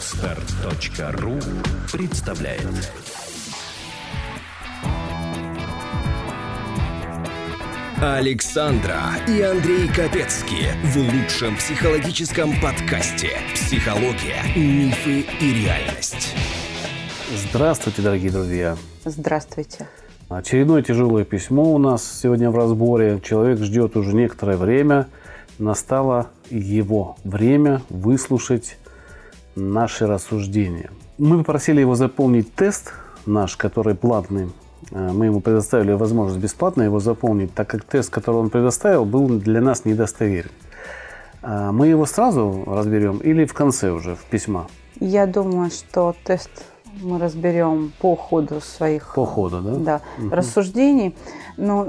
Star.ru представляет. Александра и Андрей Капецкие в лучшем психологическом подкасте «Психология, мифы и реальность». Здравствуйте, дорогие друзья. Здравствуйте. Очередное тяжелое письмо у нас сегодня в разборе. Человек ждет уже некоторое время. Настало его время выслушать наши рассуждения. Мы попросили его заполнить тест наш, который платный. Мы ему предоставили возможность бесплатно его заполнить, так как тест, который он предоставил, был для нас недостоверен. Мы его сразу разберем или в конце уже, в письма? Я думаю, что тест мы разберем по ходу своих рассуждений. Но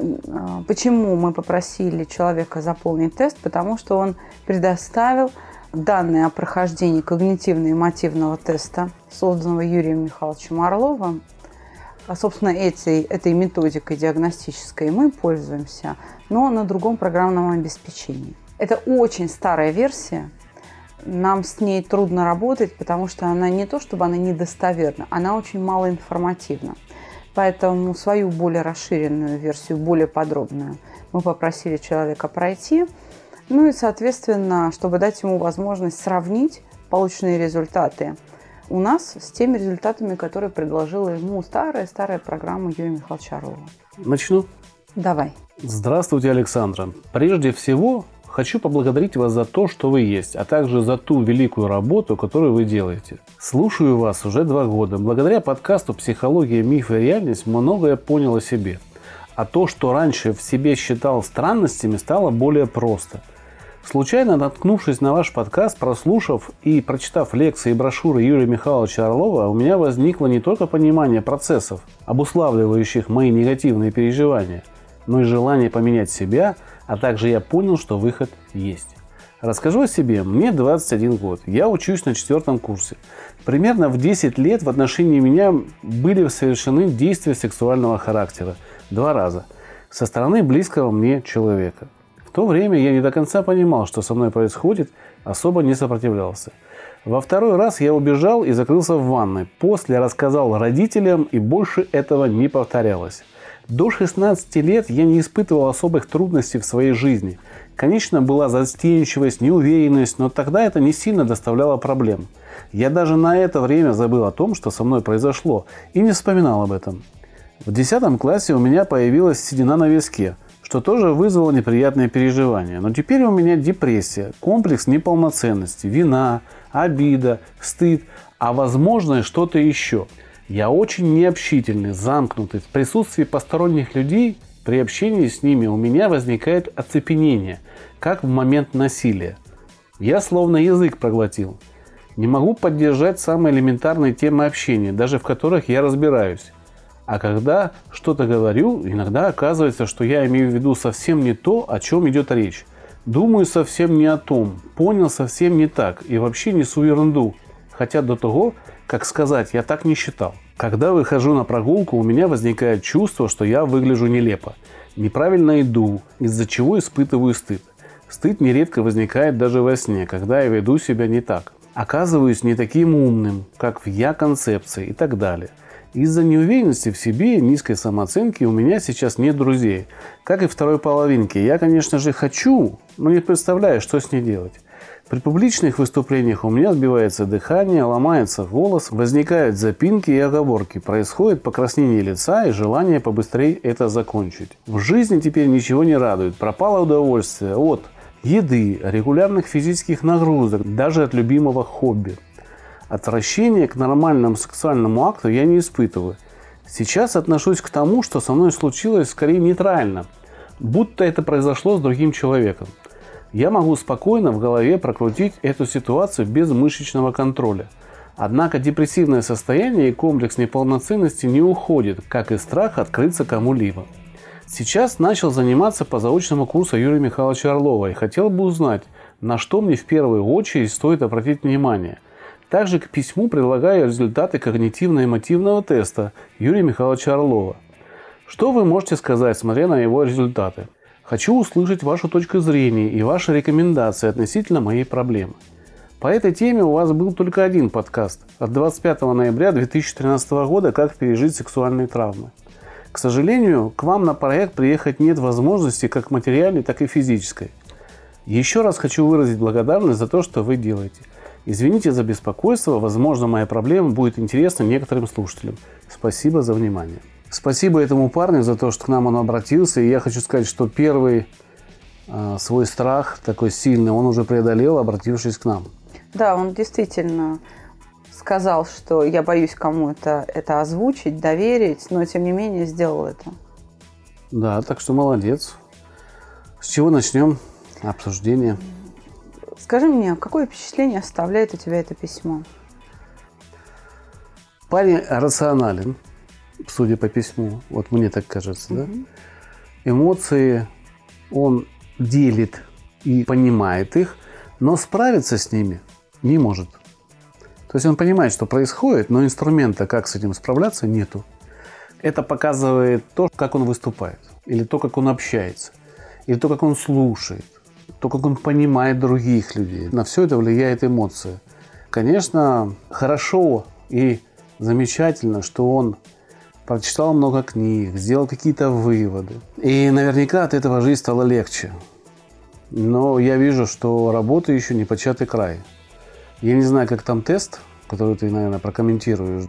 почему мы попросили человека заполнить тест? Потому что он предоставил данные о прохождении когнитивно-эмотивного теста, созданного Юрием Михайловичем Орловым. А, собственно, этой методикой диагностической мы пользуемся, но на другом программном обеспечении. Это очень старая версия. Нам с ней трудно работать, потому что она не то, чтобы она недостоверна, она очень малоинформативна. Поэтому свою более расширенную версию, более подробную, мы попросили человека пройти. Ну и, соответственно, чтобы дать ему возможность сравнить полученные результаты у нас с теми результатами, которые предложила ему старая программа Юрия Михайловича Орлова. Начну? Давай. Здравствуйте, Александра. Прежде всего, хочу поблагодарить вас за то, что вы есть, а также за ту великую работу, которую вы делаете. Слушаю вас уже 2 года. Благодаря подкасту «Психология, мифы и реальность» многое понял о себе. А то, что раньше в себе считал странностями, стало более просто. Случайно наткнувшись на ваш подкаст, прослушав и прочитав лекции и брошюры Юрия Михайловича Орлова, у меня возникло не только понимание процессов, обуславливающих мои негативные переживания, но и желание поменять себя, а также я понял, что выход есть. Расскажу о себе. Мне 21 год. Я учусь на 4 курсе. Примерно в 10 лет в отношении меня были совершены действия сексуального характера 2 раза со стороны близкого мне человека. В то время я не до конца понимал, что со мной происходит, особо не сопротивлялся. Во 2-й раз я убежал и закрылся в ванной. После рассказал родителям, и больше этого не повторялось. До 16 лет я не испытывал особых трудностей в своей жизни. Конечно, была застенчивость, неуверенность, но тогда это не сильно доставляло проблем. Я даже на это время забыл о том, что со мной произошло, и не вспоминал об этом. В 10 классе у меня появилась седина на виске, что тоже вызвало неприятные переживания. Но теперь у меня депрессия, комплекс неполноценности, вина, обида, стыд, а возможно и что-то еще. Я очень необщительный, замкнутый. В присутствии посторонних людей, при общении с ними у меня возникает оцепенение, как в момент насилия. Я словно язык проглотил. Не могу поддержать самые элементарные темы общения, даже в которых я разбираюсь. А когда что-то говорю, иногда оказывается, что я имею в виду совсем не то, о чем идет речь. Думаю совсем не о том, понял совсем не так и вообще несу ерунду. Хотя до того, как сказать, я так не считал. Когда выхожу на прогулку, у меня возникает чувство, что я выгляжу нелепо. Неправильно иду, из-за чего испытываю стыд. Стыд нередко возникает даже во сне, когда я веду себя не так. Оказываюсь не таким умным, как в я-концепции и так далее. Из-за неуверенности в себе и низкой самооценки у меня сейчас нет друзей. Как и второй половинки. Я, конечно же, хочу, но не представляю, что с ней делать. При публичных выступлениях у меня сбивается дыхание, ломается голос, возникают запинки и оговорки, происходит покраснение лица и желание побыстрее это закончить. В жизни теперь ничего не радует, пропало удовольствие от еды, регулярных физических нагрузок, даже от любимого хобби. Отвращение к нормальному сексуальному акту я не испытываю. Сейчас отношусь к тому, что со мной случилось, скорее нейтрально, будто это произошло с другим человеком. Я могу спокойно в голове прокрутить эту ситуацию без мышечного контроля. Однако депрессивное состояние и комплекс неполноценности не уходит, как и страх открыться кому-либо. Сейчас начал заниматься по заочному курсу Юрия Михайловича Орлова и хотел бы узнать, на что мне в первую очередь стоит обратить внимание. Также к письму предлагаю результаты когнитивно-эмотивного теста Юрия Михайловича Орлова. Что вы можете сказать, смотря на его результаты? Хочу услышать вашу точку зрения и ваши рекомендации относительно моей проблемы. По этой теме у вас был только один подкаст от 25 ноября 2013 года «Как пережить сексуальные травмы». К сожалению, к вам на проект приехать нет возможности как материальной, так и физической. Еще раз хочу выразить благодарность за то, что вы делаете. Извините за беспокойство, возможно, моя проблема будет интересна некоторым слушателям. Спасибо за внимание. Спасибо этому парню за то, что к нам он обратился. И я хочу сказать, что первый свой страх, такой сильный, он уже преодолел, обратившись к нам. Да, он действительно сказал, что я боюсь кому-то это озвучить, доверить, но тем не менее сделал это. Да, так что молодец. С чего начнем обсуждение? Скажи мне, какое впечатление оставляет у тебя это письмо? Парень рационален, судя по письму, вот мне так кажется, да? Эмоции он делит и понимает их, но справиться с ними не может. То есть он понимает, что происходит, но инструмента, как с этим справляться, нету. Это показывает то, как он выступает, или то, как он общается, или то, как он слушает, то, как он понимает других людей. На все это влияет эмоции. Конечно, хорошо и замечательно, что он прочитал много книг, сделал какие-то выводы. И наверняка от этого жизнь стала легче. Но я вижу, что работа еще не початый край. Я не знаю, как там тест, который ты, наверное, прокомментируешь,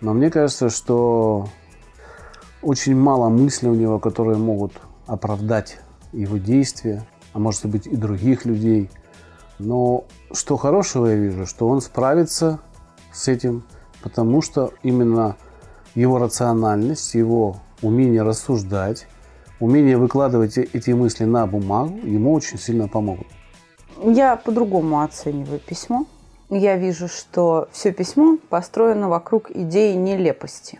но мне кажется, что очень мало мыслей у него, которые могут оправдать его действия, а может быть и других людей. Но что хорошего я вижу, что он справится с этим, потому что именно его рациональность, его умение рассуждать, умение выкладывать эти мысли на бумагу ему очень сильно помогут. Я по-другому оцениваю письмо. Я вижу, что все письмо построено вокруг идеи нелепости.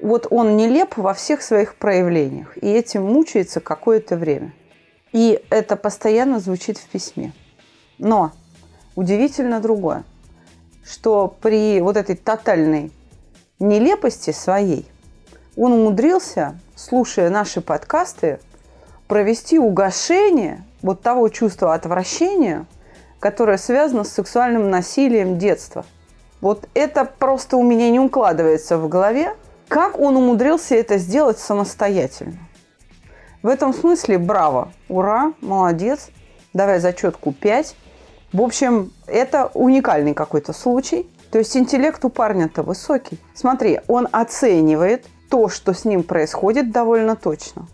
Вот он нелеп во всех своих проявлениях, и этим мучается какое-то время. И это постоянно звучит в письме. Но удивительно другое, что при вот этой тотальной нелепости своей он умудрился, слушая наши подкасты, провести угошение вот того чувства отвращения, которое связано с сексуальным насилием детства. Вот это просто у меня не укладывается в голове. Как он умудрился это сделать самостоятельно? В этом смысле браво, ура, молодец, давай зачетку 5. В общем, это уникальный какой-то случай. То есть интеллект у парня-то высокий. Смотри, он оценивает то, что с ним происходит, довольно точно.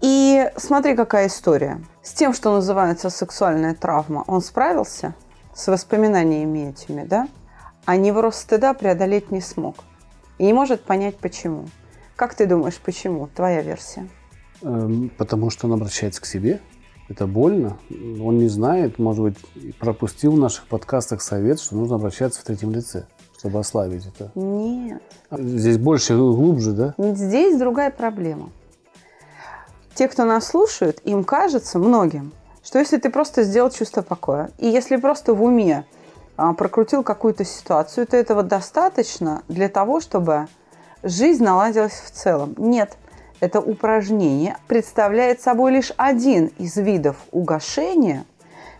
И смотри, какая история. С тем, что называется сексуальная травма, он справился с воспоминаниями этими, да? А невроз стыда преодолеть не смог. И не может понять, почему. Как ты думаешь, почему? Твоя версия. Потому что он обращается к себе. Это больно. Он не знает, может быть, пропустил в наших подкастах совет, что нужно обращаться в третьем лице, чтобы ослабить это. Нет. Здесь больше, глубже, да? Здесь другая проблема. Те, кто нас слушают, им кажется, многим, что если ты просто сделал чувство покоя, и если просто в уме прокрутил какую-то ситуацию, то этого достаточно для того, чтобы жизнь наладилась в целом. Нет. Это упражнение представляет собой лишь один из видов угошения,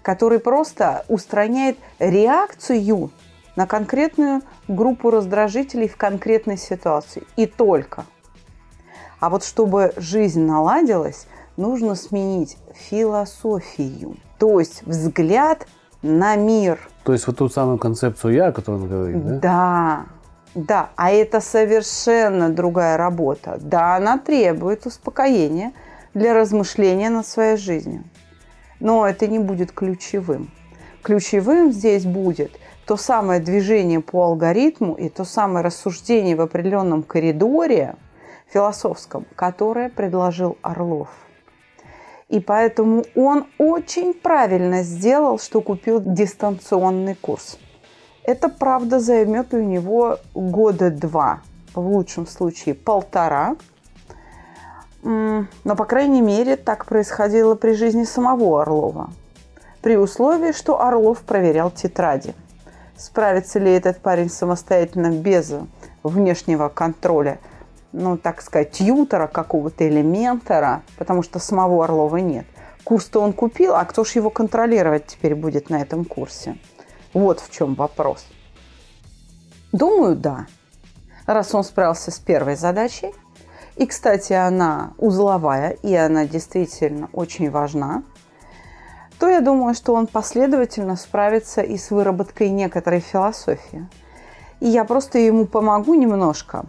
который просто устраняет реакцию на конкретную группу раздражителей в конкретной ситуации. И только. А вот чтобы жизнь наладилась, нужно сменить философию, то есть взгляд на мир. То есть вот ту самую концепцию «я», о которой он говорит, да? Да. Да, а это совершенно другая работа. Да, она требует успокоения для размышления над своей жизнью. Но это не будет ключевым. Ключевым здесь будет то самое движение по алгоритму и то самое рассуждение в определенном коридоре философском, которое предложил Орлов. И поэтому он очень правильно сделал, что купил дистанционный курс. Это, правда, займет у него 1-2 года, в лучшем случае 1,5. Но, по крайней мере, так происходило при жизни самого Орлова. При условии, что Орлов проверял тетради. Справится ли этот парень самостоятельно без внешнего контроля, ну, так сказать, тьютера, какого-то элементора, потому что самого Орлова нет. Курс-то он купил, а кто ж его контролировать теперь будет на этом курсе? Вот в чем вопрос. Думаю, да. Раз он справился с первой задачей, и, кстати, она узловая, и она действительно очень важна, то я думаю, что он последовательно справится и с выработкой некоторой философии. И я просто ему помогу немножко,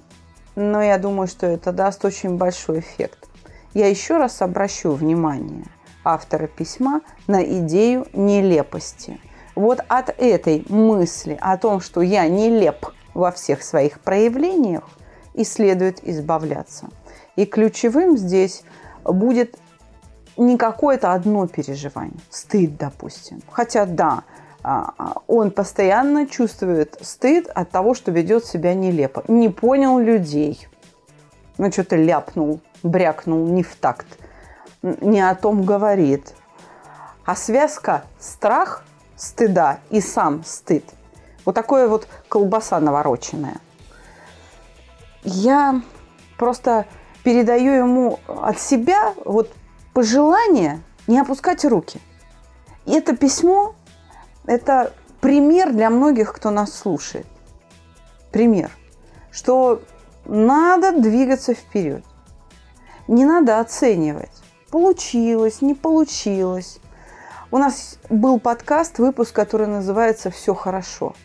но я думаю, что это даст очень большой эффект. Я еще раз обращу внимание автора письма на идею нелепости. Вот от этой мысли о том, что я нелеп во всех своих проявлениях, и следует избавляться. И ключевым здесь будет не какое-то одно переживание, стыд, допустим. Хотя да, он постоянно чувствует стыд от того, что ведет себя нелепо. Не понял людей. Ну, что-то ляпнул, брякнул не в такт. Не о том говорит. А связка страх, стыда и сам стыд. Вот такое вот колбаса навороченная. Я просто передаю ему от себя вот пожелание не опускать руки. И это письмо, это пример для многих, кто нас слушает. Пример, что надо двигаться вперед. Не надо оценивать, получилось, не получилось. У нас был подкаст, выпуск, который называется «Все хорошо»,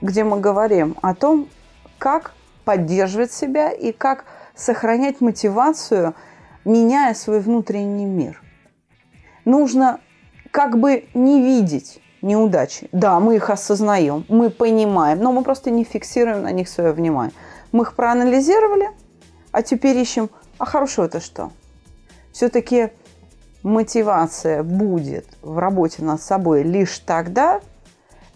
где мы говорим о том, как поддерживать себя и как сохранять мотивацию, меняя свой внутренний мир. Нужно как бы не видеть неудачи. Да, мы их осознаем, мы понимаем, но мы просто не фиксируем на них свое внимание. Мы их проанализировали, а теперь ищем, а хорошего-то что? Все-таки мотивация будет в работе над собой лишь тогда,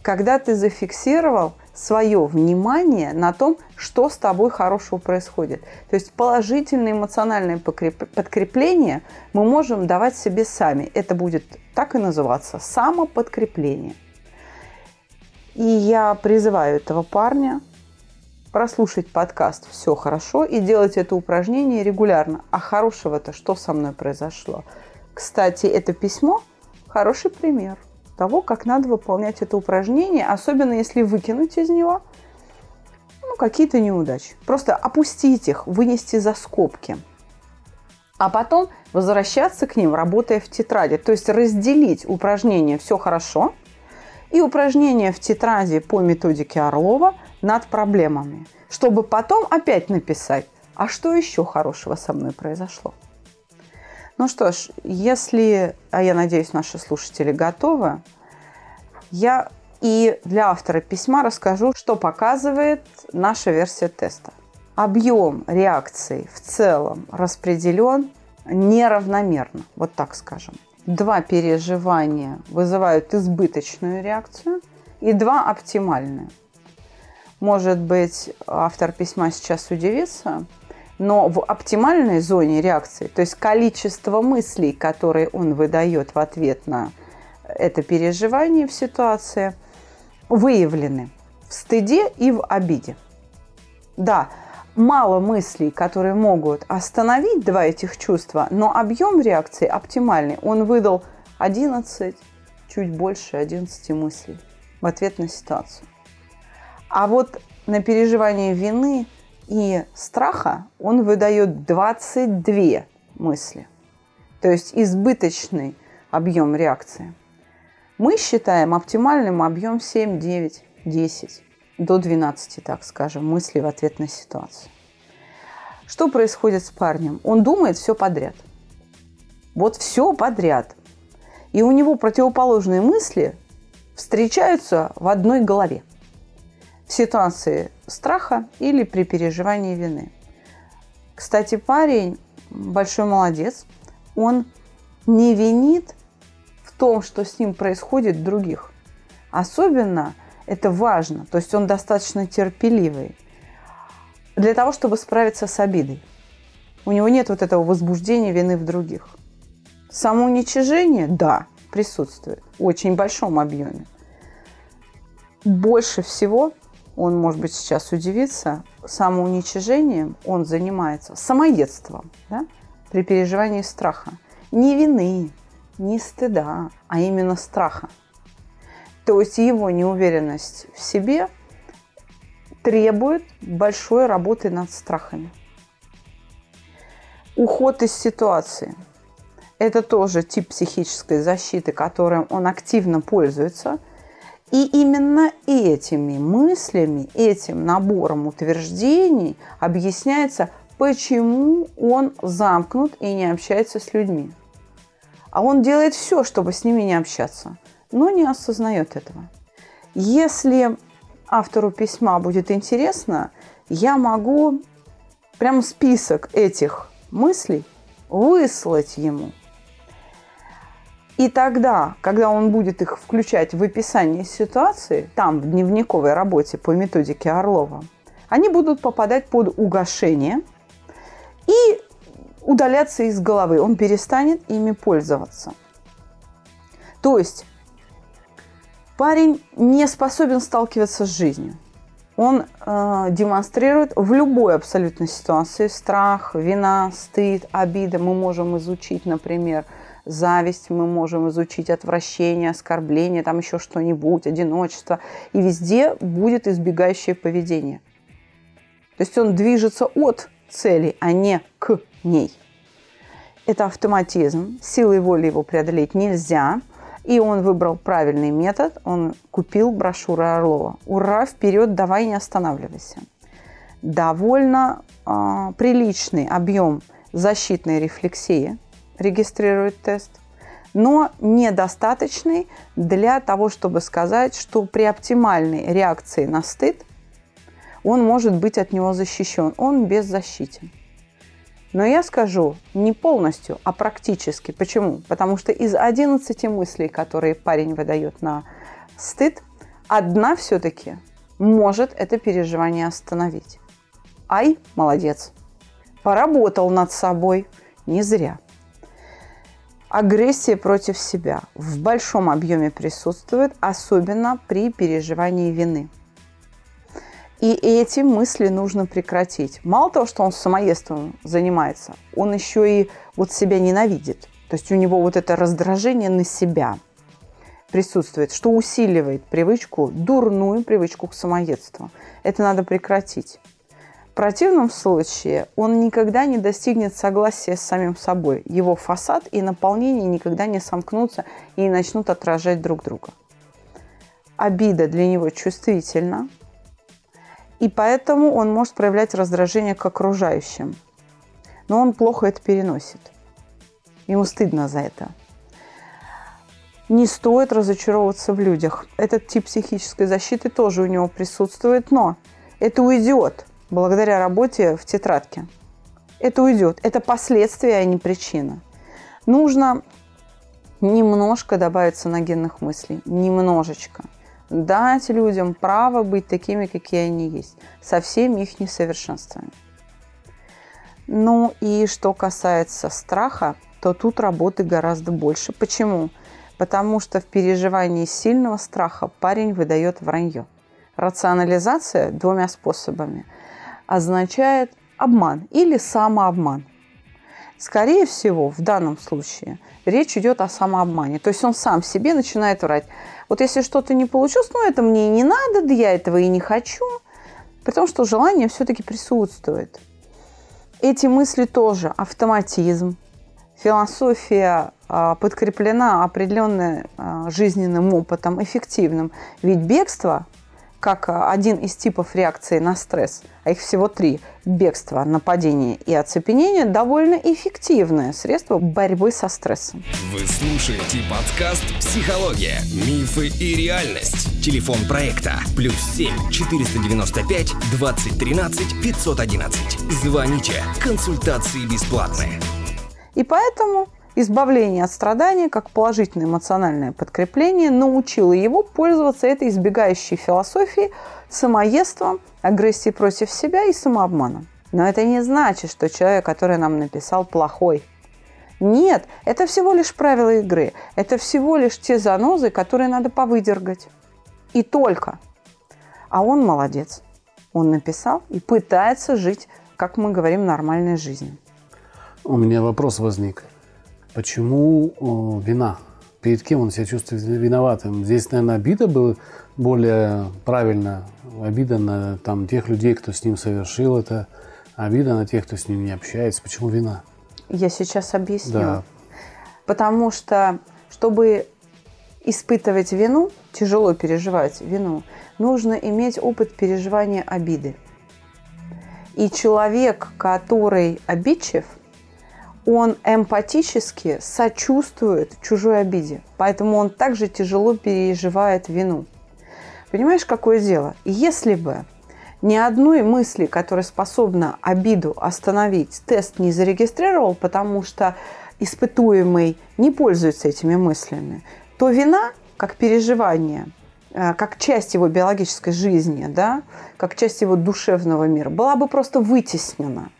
когда ты зафиксировал свое внимание на том, что с тобой хорошего происходит. То есть положительное эмоциональное подкрепление мы можем давать себе сами. Это будет так и называться – самоподкрепление. И я призываю этого парня прослушать подкаст «Все хорошо» и делать это упражнение регулярно. А хорошего-то что со мной произошло? Кстати, это письмо – хороший пример того, как надо выполнять это упражнение, особенно если выкинуть из него какие-то неудачи. Просто опустить их, вынести за скобки. А потом возвращаться к ним, работая в тетради. То есть разделить упражнение «Все хорошо» и упражнение в тетради по методике Орлова над проблемами, чтобы потом опять написать, а что еще хорошего со мной произошло. Ну что ж, если, а я надеюсь, наши слушатели готовы, я и для автора письма расскажу, что показывает наша версия теста. Объем реакций в целом распределен неравномерно, вот так скажем. 2 переживания вызывают избыточную реакцию и 2 оптимальную. Может быть, автор письма сейчас удивится, но в оптимальной зоне реакции, то есть количество мыслей, которые он выдает в ответ на это переживание в ситуации, выявлены в стыде и в обиде. Да, мало мыслей, которые могут остановить 2 этих чувства, но объем реакции оптимальный. Он выдал 11, чуть больше 11 мыслей в ответ на ситуацию. А вот на переживание вины и страха он выдает 22 мысли. То есть избыточный объем реакции. Мы считаем оптимальным объем 7, 9, 10, до 12, так скажем, мыслей в ответ на ситуацию. Что происходит с парнем? Он думает все подряд. Вот все подряд. И у него противоположные мысли встречаются в одной голове. В ситуации страха или при переживании вины. Кстати, парень большой молодец. Он не винит в том, что с ним происходит, других. Особенно это важно. То есть он достаточно терпеливый для того, чтобы справиться с обидой. У него нет вот этого возбуждения вины в других. Самоуничижение, да, присутствует в очень большом объеме. Больше всего... Он, может быть, сейчас удивится, самоуничижением он занимается, самоедством, да, при переживании страха. Не вины, не стыда, а именно страха. То есть его неуверенность в себе требует большой работы над страхами. Уход из ситуации – это тоже тип психической защиты, которым он активно пользуется. И именно этими мыслями, этим набором утверждений объясняется, почему он замкнут и не общается с людьми. А он делает все, чтобы с ними не общаться, но не осознает этого. Если автору письма будет интересно, я могу прям список этих мыслей выслать ему. И тогда, когда он будет их включать в описание ситуации, там, в дневниковой работе по методике Орлова, они будут попадать под угошение и удаляться из головы. Он перестанет ими пользоваться. То есть парень не способен сталкиваться с жизнью. Он демонстрирует в любой абсолютной ситуации страх, вина, стыд, обида. Мы можем изучить, например, зависть, мы можем изучить отвращение, оскорбление, там еще что-нибудь, одиночество. И везде будет избегающее поведение. То есть он движется от цели, а не к ней. Это автоматизм. Силой воли его преодолеть нельзя. И он выбрал правильный метод. Он купил брошюру Орлова. Ура, вперед, давай, не останавливайся. Довольно приличный объем защитной рефлексии регистрирует тест, но недостаточный для того, чтобы сказать, что при оптимальной реакции на стыд он может быть от него защищен, он беззащитен. Но я скажу не полностью, а практически. Почему? Потому что из 11 мыслей, которые парень выдает на стыд, одна все-таки может это переживание остановить. Ай, молодец, поработал над собой, не зря. Агрессия против себя в большом объеме присутствует, особенно при переживании вины. И эти мысли нужно прекратить. Мало того, что он самоедством занимается, он еще и вот себя ненавидит. То есть у него вот это раздражение на себя присутствует, что усиливает привычку, дурную привычку к самоедству. Это надо прекратить. В противном случае он никогда не достигнет согласия с самим собой. Его фасад и наполнение никогда не сомкнутся и начнут отражать друг друга. Обида для него чувствительна, и поэтому он может проявлять раздражение к окружающим. Но он плохо это переносит. Ему стыдно за это. Не стоит разочаровываться в людях. Этот тип психической защиты тоже у него присутствует, но это уйдет. Благодаря работе в тетрадке. Это уйдет. Это последствия, а не причина. Нужно немножко добавить саногенных мыслей. Немножечко. Дать людям право быть такими, какие они есть. Со всеми их несовершенствами. Ну и что касается страха, то тут работы гораздо больше. Почему? Потому что в переживании сильного страха парень выдает вранье. Рационализация двумя способами означает обман или самообман. Скорее всего, в данном случае речь идет о самообмане. То есть он сам себе начинает врать. Вот если что-то не получилось, ну это мне и не надо, да я этого и не хочу. При том, что желание все-таки присутствует. Эти мысли тоже автоматизм. Философия подкреплена определенным жизненным опытом, эффективным. Ведь бегство как один из типов реакции на стресс, а их всего 3 – бегство, нападение и оцепенение – довольно эффективное средство борьбы со стрессом. Вы слушаете подкаст «Психология. Мифы и реальность». Телефон проекта +7 495 2013 511. Звоните. Консультации бесплатные. И поэтому избавление от страдания, как положительное эмоциональное подкрепление, научило его пользоваться этой избегающей философией, самоедством, агрессией против себя и самообманом. Но это не значит, что человек, который нам написал, плохой. Нет, это всего лишь правила игры. Это всего лишь те занозы, которые надо повыдергать. И только. А он молодец. Он написал и пытается жить, как мы говорим, нормальной жизнью. У меня вопрос возник. Почему вина? Перед кем он себя чувствует виноватым? Здесь, наверное, обида была более правильно. Обида на тех людей, кто с ним совершил это. Обида на тех, кто с ним не общается. Почему вина? Я сейчас объясню. Да. Потому что, чтобы испытывать вину, тяжело переживать вину, нужно иметь опыт переживания обиды. И человек, который обидчив, он эмпатически сочувствует чужой обиде. Поэтому он также тяжело переживает вину. Понимаешь, какое дело? Если бы ни одной мысли, которая способна обиду остановить, тест не зарегистрировал, потому что испытуемый не пользуется этими мыслями, то вина, как переживание, как часть его биологической жизни, да, как часть его душевного мира, была бы просто вытеснена.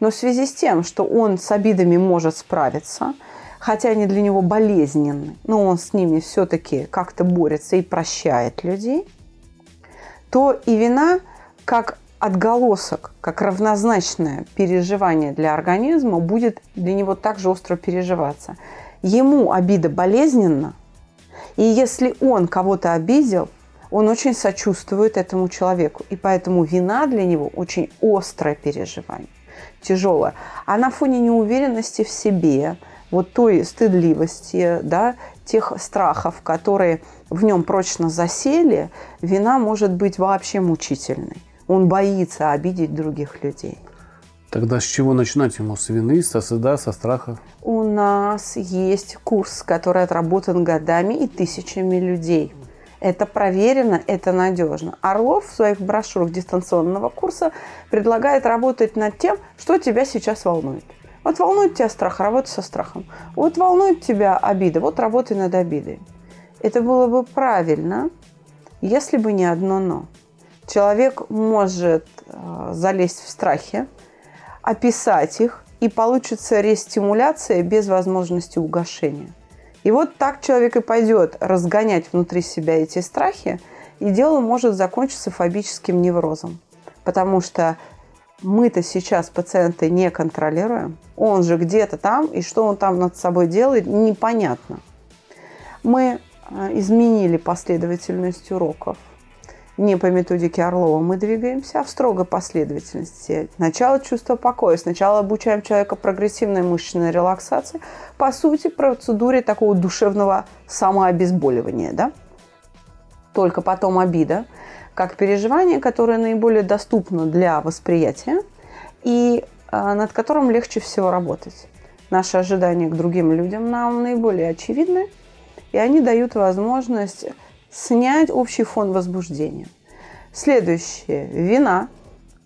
Но в связи с тем, что он с обидами может справиться, хотя они для него болезненны, но он с ними все-таки как-то борется и прощает людей, то и вина как отголосок, как равнозначное переживание для организма будет для него также остро переживаться. Ему обида болезненна, и если он кого-то обидел, он очень сочувствует этому человеку, и поэтому вина для него очень острое переживание. Тяжелая. А на фоне неуверенности в себе, вот той стыдливости, да, тех страхов, которые в нем прочно засели, вина может быть вообще мучительной. Он боится обидеть других людей. Тогда с чего начинать ему? С вины, со стыда, со страха? У нас есть курс, который отработан годами и тысячами людей. Это проверено, это надежно. Орлов в своих брошюрах дистанционного курса предлагает работать над тем, что тебя сейчас волнует. Вот волнует тебя страх, работай со страхом. Вот волнует тебя обида, вот работай над обидой. Это было бы правильно, если бы не одно «но». Человек может залезть в страхи, описать их, и получится рестимуляция без возможности угошения. И вот так человек и пойдет разгонять внутри себя эти страхи, и дело может закончиться фобическим неврозом. Потому что мы-то сейчас пациента не контролируем. Он же где-то там, и что он там над собой делает, непонятно. Мы изменили последовательность уроков. Не по методике Орлова мы двигаемся, а в строгой последовательности. Начало чувства покоя. Сначала обучаем человека прогрессивной мышечной релаксации. По сути, процедуре такого душевного самообезболивания. Да? Только потом обида, как переживание, которое наиболее доступно для восприятия и над которым легче всего работать. Наши ожидания к другим людям нам наиболее очевидны, и они дают возможность снять общий фон возбуждения. Следующее. Вина,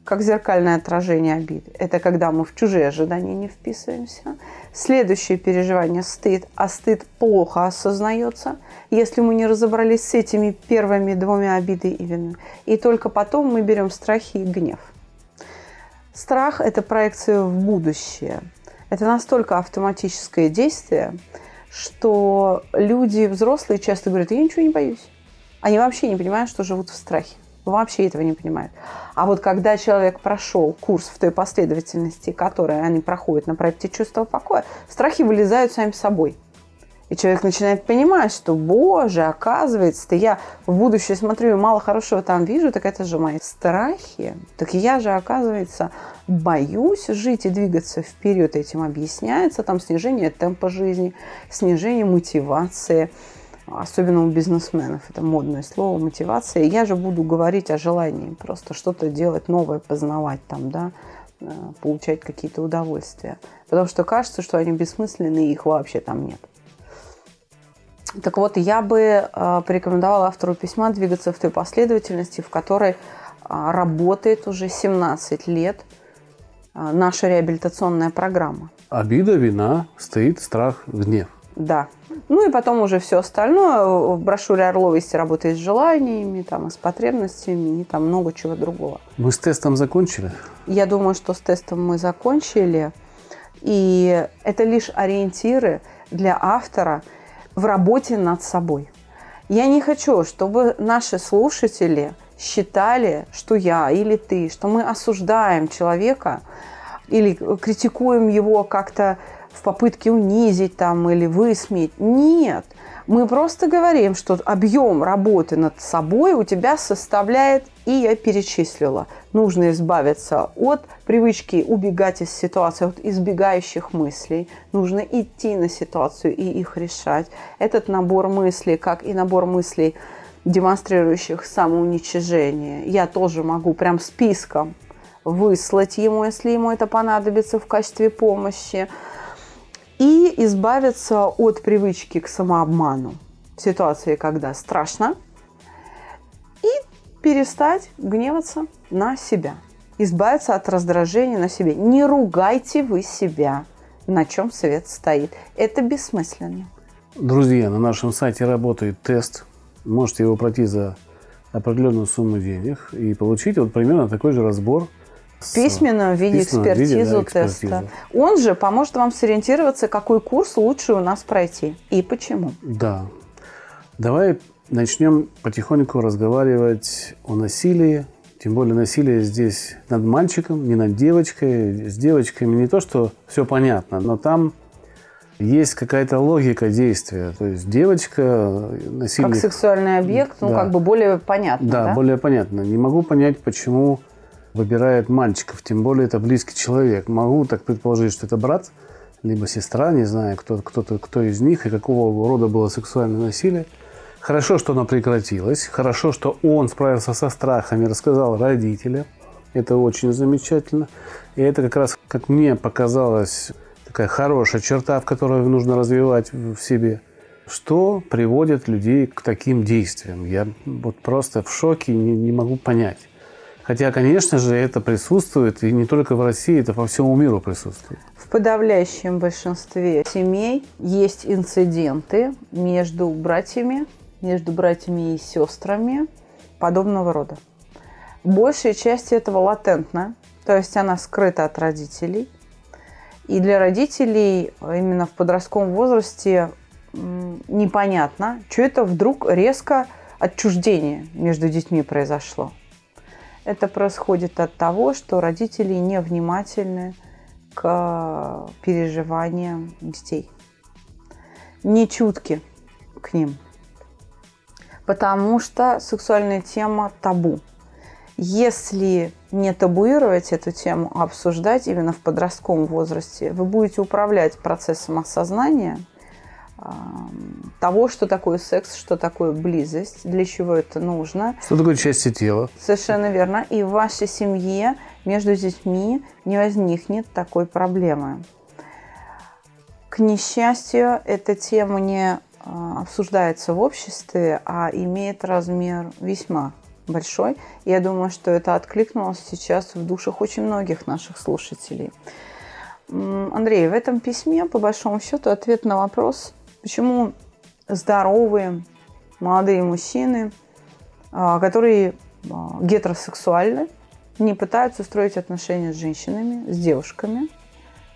как зеркальное отражение обиды. Это когда мы в чужие ожидания не вписываемся. Следующее переживание – стыд. А стыд плохо осознается, если мы не разобрались с этими первыми двумя обидой и виной. И только потом мы берем страхи и гнев. Страх – это проекция в будущее. Это настолько автоматическое действие, что люди взрослые часто говорят: я ничего не боюсь. Они вообще не понимают, что живут в страхе. Вообще этого не понимают. А вот когда человек прошел курс в той последовательности, которую они проходят на проекте «Чувство покоя», страхи вылезают сами собой. И человек начинает понимать, что, боже, оказывается-то я в будущее смотрю и мало хорошего там вижу, так это же мои страхи. Так я же, оказывается, боюсь жить и двигаться вперед. Этим объясняется там снижение темпа жизни, снижение мотивации. Особенно у бизнесменов это модное слово — мотивация. Я же буду говорить о желании просто что-то делать новое, познавать там, да, получать какие-то удовольствия. Потому что кажется, что они бессмысленны, и их вообще там нет. Так вот, я бы порекомендовала автору письма двигаться в той последовательности, в которой работает уже 17 лет наша реабилитационная программа. Обида, вина, стыд, страх, гнев. Да. Ну и потом уже все остальное. В брошюре Орлова есть работа и с желаниями, там, и с потребностями, и там много чего другого. Мы с тестом закончили? Я думаю, что с тестом мы закончили. И это лишь ориентиры для автора в работе над собой. Я не хочу, чтобы наши слушатели считали, что я или ты, что мы осуждаем человека или критикуем его как-то в попытке унизить там или высмеять. Нет. Мы просто говорим, что объем работы над собой у тебя составляет, и я перечислила, нужно избавиться от привычки убегать из ситуации, от избегающих мыслей. Нужно идти на ситуацию и их решать. Этот набор мыслей, как и набор мыслей, демонстрирующих самоуничижение, я тоже могу прям списком выслать ему, если ему это понадобится в качестве помощи. И избавиться от привычки к самообману в ситуации, когда страшно. И перестать гневаться на себя. Избавиться от раздражения на себе. Не ругайте вы себя, на чем свет стоит. Это бессмысленно. Друзья, на нашем сайте работает тест. Можете его пройти за определенную сумму денег и получить вот примерно такой же разбор. В письменном виде экспертизу теста. Он же поможет вам сориентироваться, какой курс лучше у нас пройти и почему. Да. Давай начнем потихоньку разговаривать о насилии. Тем более насилие здесь над мальчиком, не над девочкой. С девочками не то, что все понятно, но там есть какая-то логика действия. То есть девочка, насильник... Как сексуальный объект, да. Ну как бы более понятно. Да, да, более понятно. Не могу понять, почему... выбирает мальчиков, тем более это близкий человек. Могу так предположить, что это брат, либо сестра, не знаю, кто из них и какого рода было сексуальное насилие. Хорошо, что оно прекратилось. Хорошо, что он справился со страхами, рассказал родителям. Это очень замечательно. И это как раз, как мне показалось, такая хорошая черта, в которую нужно развивать в себе. Что приводит людей к таким действиям? Я вот просто в шоке, не могу понять. Хотя, конечно же, это присутствует, и не только в России, это по всему миру присутствует. В подавляющем большинстве семей есть инциденты между братьями и сестрами подобного рода. Большая часть этого латентна, то есть она скрыта от родителей. И для родителей именно в подростковом возрасте непонятно, что это вдруг резко отчуждение между детьми произошло. Это происходит от того, что родители невнимательны к переживаниям детей, не чутки к ним, потому что сексуальная тема табу. Если не табуировать эту тему, а обсуждать именно в подростковом возрасте, вы будете управлять процессом осознания того, что такое секс, что такое близость, для чего это нужно. Что такое части тела. Совершенно верно. И в вашей семье между детьми не возникнет такой проблемы. К несчастью, эта тема не обсуждается в обществе, а имеет размер весьма большой. Я думаю, что это откликнулось сейчас в душах очень многих наших слушателей. Андрей, в этом письме, по большому счету, ответ на вопрос... Почему здоровые молодые мужчины, которые гетеросексуальны, не пытаются строить отношения с женщинами, с девушками,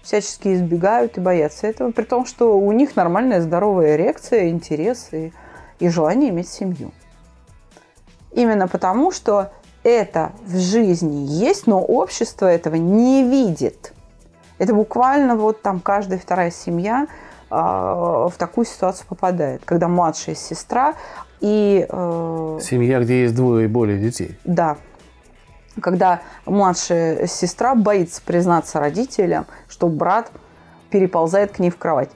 всячески избегают и боятся этого, при том, что у них нормальная здоровая эрекция, интерес и желание иметь семью. Именно потому, что это в жизни есть, но общество этого не видит. Это буквально вот там каждая вторая семья в такую ситуацию попадает, когда младшая сестра и... Семья, где есть двое и более детей. Да. Когда младшая сестра боится признаться родителям, что брат переползает к ней в кровать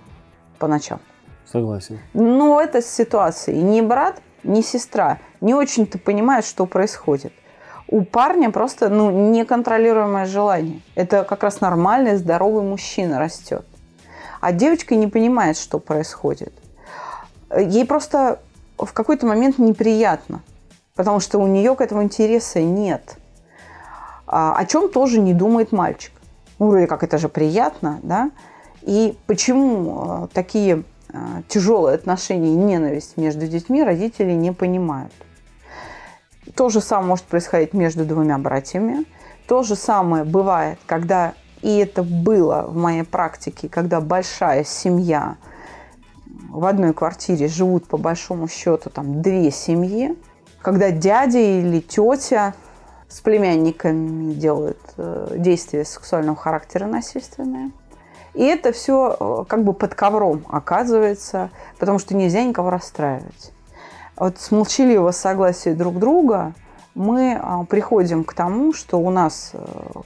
по ночам. Согласен. Но это ситуация. И ни брат, ни сестра не очень-то понимают, что происходит. У парня просто неконтролируемое желание. Это как раз нормальный, здоровый мужчина растет. А девочка не понимает, что происходит. Ей просто в какой-то момент неприятно, потому что у нее к этому интереса нет. О чем тоже не думает мальчик. Ну, вроде как, это же приятно, да? И почему такие тяжелые отношения и ненависть между детьми родители не понимают? То же самое может происходить между двумя братьями. То же самое бывает, когда... И это было в моей практике, когда большая семья, в одной квартире живут по большому счету там две семьи, когда дядя или тетя с племянниками делают действия сексуального характера насильственные. И это все как бы под ковром оказывается, потому что нельзя никого расстраивать. Вот с молчаливого согласия друг друга мы приходим к тому, что у нас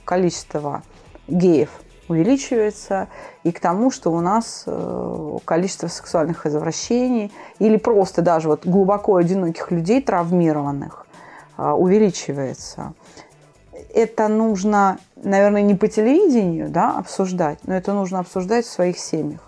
количество геев увеличивается, и к тому, что у нас количество сексуальных извращений или просто даже вот глубоко одиноких людей, травмированных, увеличивается. Это нужно, наверное, не по телевидению, да, обсуждать, но это нужно обсуждать в своих семьях.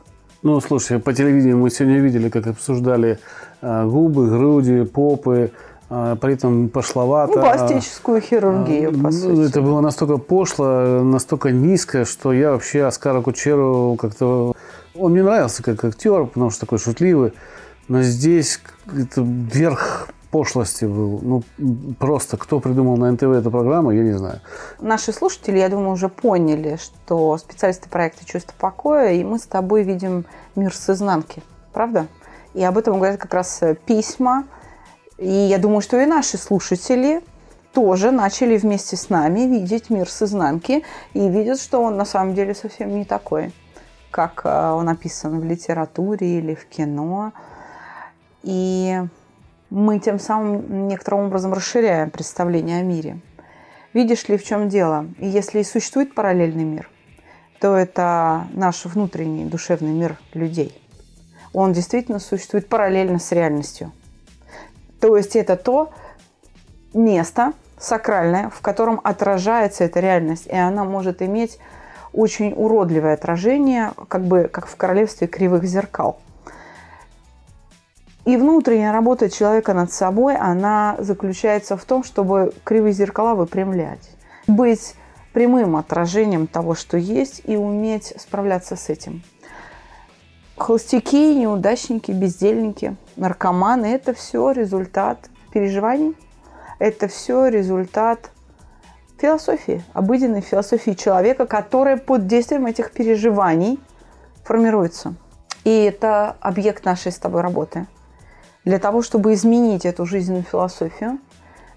Ну, слушай, по телевидению мы сегодня видели, как обсуждали губы, груди, попы, при этом пошловато. Ну, пластическую хирургию, по сути. Это было настолько пошло, настолько низко, что я вообще Оскара Кучеру как-то... Он мне нравился как актер, потому что такой шутливый, но здесь это верх... пошлости был. Ну, просто кто придумал на НТВ эту программу, я не знаю. Наши слушатели, я думаю, уже поняли, что специалисты проекта «Чувство покоя», и мы с тобой видим мир с изнанки. Правда? И об этом говорят как раз письма. И я думаю, что и наши слушатели тоже начали вместе с нами видеть мир с изнанки и видят, что он на самом деле совсем не такой, как он описан в литературе или в кино. И... мы тем самым некоторым образом расширяем представление о мире. Видишь ли, в чем дело? И если и существует параллельный мир, то это наш внутренний душевный мир людей. Он действительно существует параллельно с реальностью. То есть это то место сакральное, в котором отражается эта реальность. И она может иметь очень уродливое отражение, как бы как в королевстве кривых зеркал. И внутренняя работа человека над собой, она заключается в том, чтобы кривые зеркала выпрямлять. Быть прямым отражением того, что есть, и уметь справляться с этим. Холостяки, неудачники, бездельники, наркоманы – это все результат переживаний. Это все результат философии, обыденной философии человека, которая под действием этих переживаний формируется. И это объект нашей с тобой работы. Для того, чтобы изменить эту жизненную философию,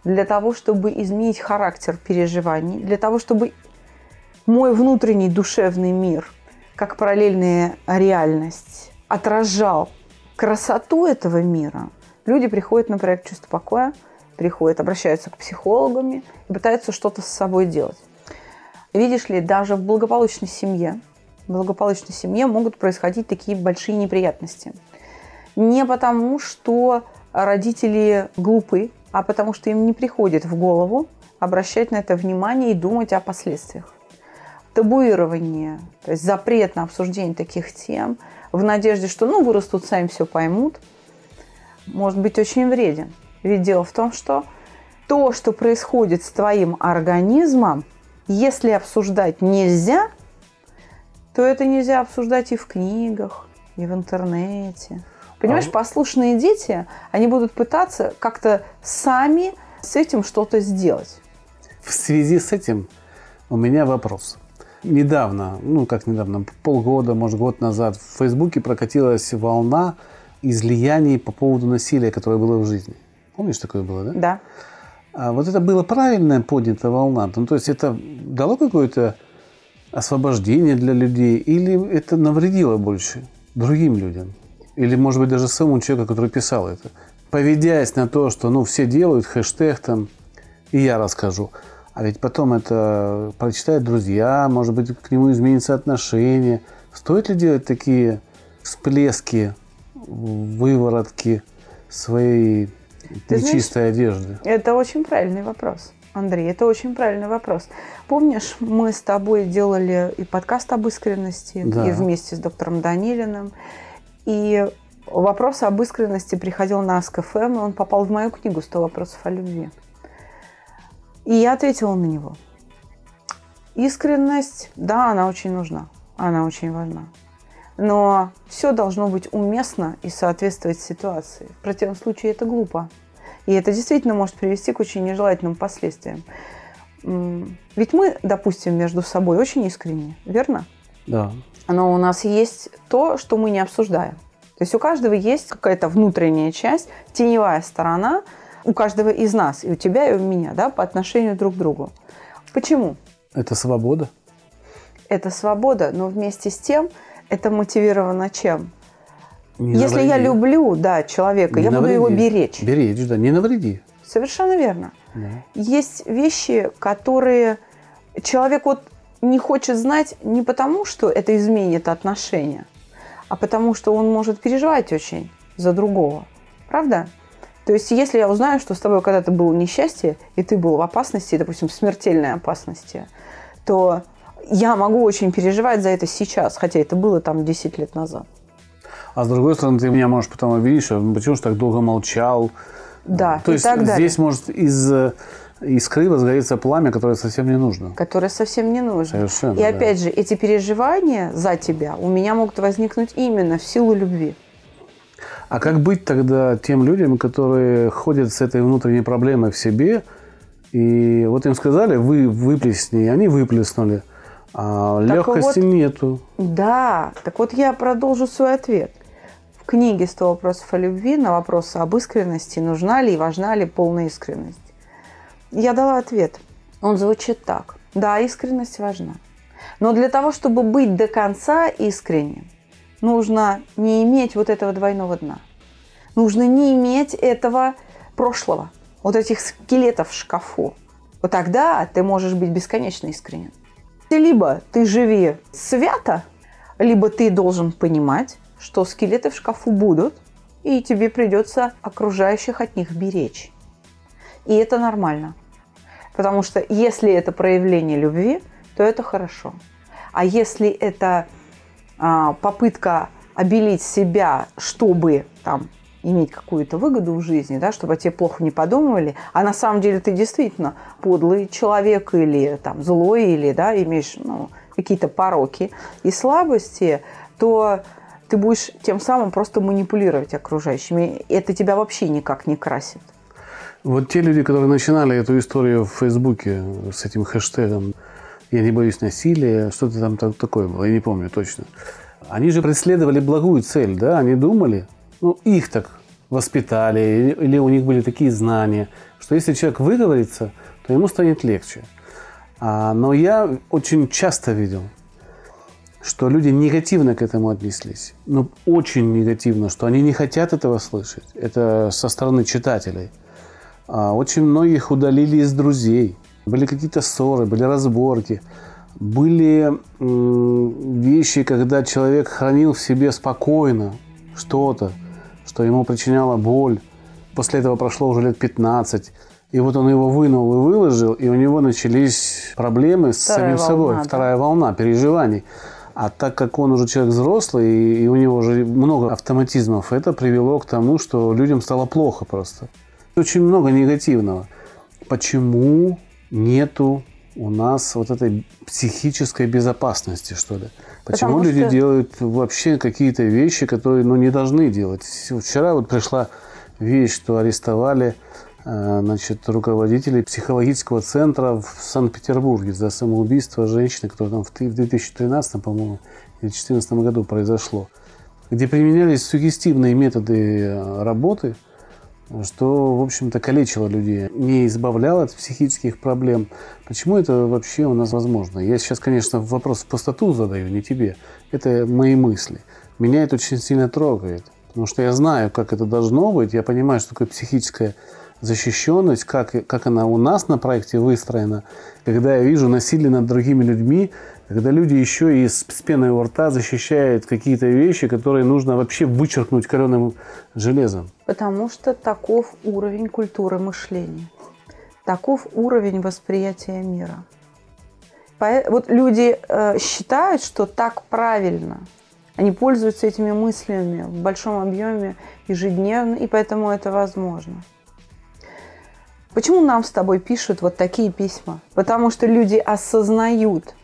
для того, чтобы изменить характер переживаний, для того, чтобы мой внутренний душевный мир, как параллельная реальность, отражал красоту этого мира, люди приходят на проект «Чувство покоя», приходят, обращаются к психологам и пытаются что-то с собой делать. Видишь ли, даже в благополучной семье могут происходить такие большие неприятности. Не потому, что родители глупы, а потому, что им не приходит в голову обращать на это внимание и думать о последствиях. Табуирование, то есть запрет на обсуждение таких тем в надежде, что вырастут, сами все поймут, может быть очень вреден. Ведь дело в том, что то, что происходит с твоим организмом, если обсуждать нельзя, то это нельзя обсуждать и в книгах, и в интернете. Понимаешь, послушные дети, они будут пытаться как-то сами с этим что-то сделать. В связи с этим у меня вопрос. Недавно, полгода, может, год назад в Фейсбуке прокатилась волна излияний по поводу насилия, которое было в жизни. Помнишь, такое было, да? Да. А вот это была правильная поднятая волна? Ну, то есть это дало какое-то освобождение для людей или это навредило больше другим людям? Или, может быть, даже самому человеку, который писал это. Поведясь на то, что, все делают, хэштег там, и я расскажу. А ведь потом это прочитают друзья, может быть, к нему изменится отношение. Стоит ли делать такие всплески, выворотки своей нечистой одежды? Это очень правильный вопрос, Андрей, это очень правильный вопрос. Помнишь, мы с тобой делали и подкаст об искренности, да. И вместе с доктором Данилиным. И вопрос об искренности приходил на Ask.fm, и он попал в мою книгу «100 вопросов о любви». И я ответила на него. Искренность, да, она очень нужна, она очень важна. Но все должно быть уместно и соответствовать ситуации. В противном случае это глупо. И это действительно может привести к очень нежелательным последствиям. Ведь мы, допустим, между собой очень искренни, верно? Да. Но у нас есть то, что мы не обсуждаем. То есть у каждого есть какая-то внутренняя часть, теневая сторона у каждого из нас, и у тебя, и у меня, да, по отношению друг к другу. Почему? Это свобода. это свобода, но вместе с тем это мотивировано чем? Если я люблю, да, человека, я буду его беречь. Беречь, да, не навреди. Совершенно верно. Да. Есть вещи, которые человек вот не хочет знать не потому, что это изменит отношения, а потому, что он может переживать очень за другого. Правда? То есть, если я узнаю, что с тобой когда-то было несчастье, и ты был в опасности, допустим, в смертельной опасности, то я могу очень переживать за это сейчас, хотя это было там 10 лет назад. А с другой стороны, ты меня можешь потом обвинить, что почему же так долго молчал. Да, то и есть так далее. Здесь может из искры возгореться пламя, которое совсем не нужно. Которое совсем не нужно. Совершенно, и опять же, эти переживания за тебя у меня могут возникнуть именно в силу любви. А как быть тогда тем людям, которые ходят с этой внутренней проблемой в себе, и вот им сказали, вы выплесни, они выплеснули, а легкости вот, нету. Да, так вот я продолжу свой ответ. В книге «100 вопросов о любви» на вопросы об искренности, нужна ли и важна ли полная искренность. Я дала ответ. Он звучит так. Да, искренность важна. Но для того, чтобы быть до конца искренним, нужно не иметь вот этого двойного дна. Нужно не иметь этого прошлого, вот этих скелетов в шкафу. Вот тогда ты можешь быть бесконечно искренен. Либо ты живи свято, либо ты должен понимать, что скелеты в шкафу будут, и тебе придется окружающих от них беречь. И это нормально. Потому что если это проявление любви, то это хорошо. А если это попытка обелить себя, чтобы там иметь какую-то выгоду в жизни, да, чтобы о тебе плохо не подумывали, а на самом деле ты действительно подлый человек или там, злой, или да, имеешь какие-то пороки и слабости, то ты будешь тем самым просто манипулировать окружающими. Это тебя вообще никак не красит. Вот те люди, которые начинали эту историю в Фейсбуке с этим хэштегом «Я не боюсь насилия», что-то там такое было, я не помню точно. Они же преследовали благую цель, да? Они думали, их так воспитали, или у них были такие знания, что если человек выговорится, то ему станет легче. Но я очень часто видел, что люди негативно к этому отнеслись. Очень негативно, что они не хотят этого слышать. Это со стороны читателей. Очень многих удалили из друзей. Были какие-то ссоры, были разборки, были вещи, когда человек хранил в себе спокойно что-то, что ему причиняло боль. После этого прошло уже лет 15, и вот он его вынул и выложил, и у него начались проблемы с самим собой. Вторая волна переживаний. А так как он уже человек взрослый, и у него уже много автоматизмов, это привело к тому, что людям стало плохо просто. Очень много негативного. Почему нету у нас вот этой психической безопасности, что ли? Почему люди делают вообще какие-то вещи, которые не должны делать? Вчера вот пришла вещь, что арестовали руководителей психологического центра в Санкт-Петербурге за самоубийство женщины, которое там в 2013, по-моему, или 2014 году произошло, где применялись суггестивные методы работы, что, в общем-то, калечило людей, не избавляло от психических проблем. Почему это вообще у нас возможно? Я сейчас, конечно, вопрос в пустоту задаю, не тебе. Это мои мысли. Меня это очень сильно трогает, потому что я знаю, как это должно быть, я понимаю, что такое психическая защищенность, как она у нас на проекте выстроена, когда я вижу насилие над другими людьми, когда люди еще и с пеной у рта защищают какие-то вещи, которые нужно вообще вычеркнуть каленым железом. Потому что таков уровень культуры мышления, таков уровень восприятия мира. Вот люди считают, что так правильно. Они пользуются этими мыслями в большом объеме ежедневно, и поэтому это возможно. Почему нам с тобой пишут вот такие письма? Потому что люди осознают,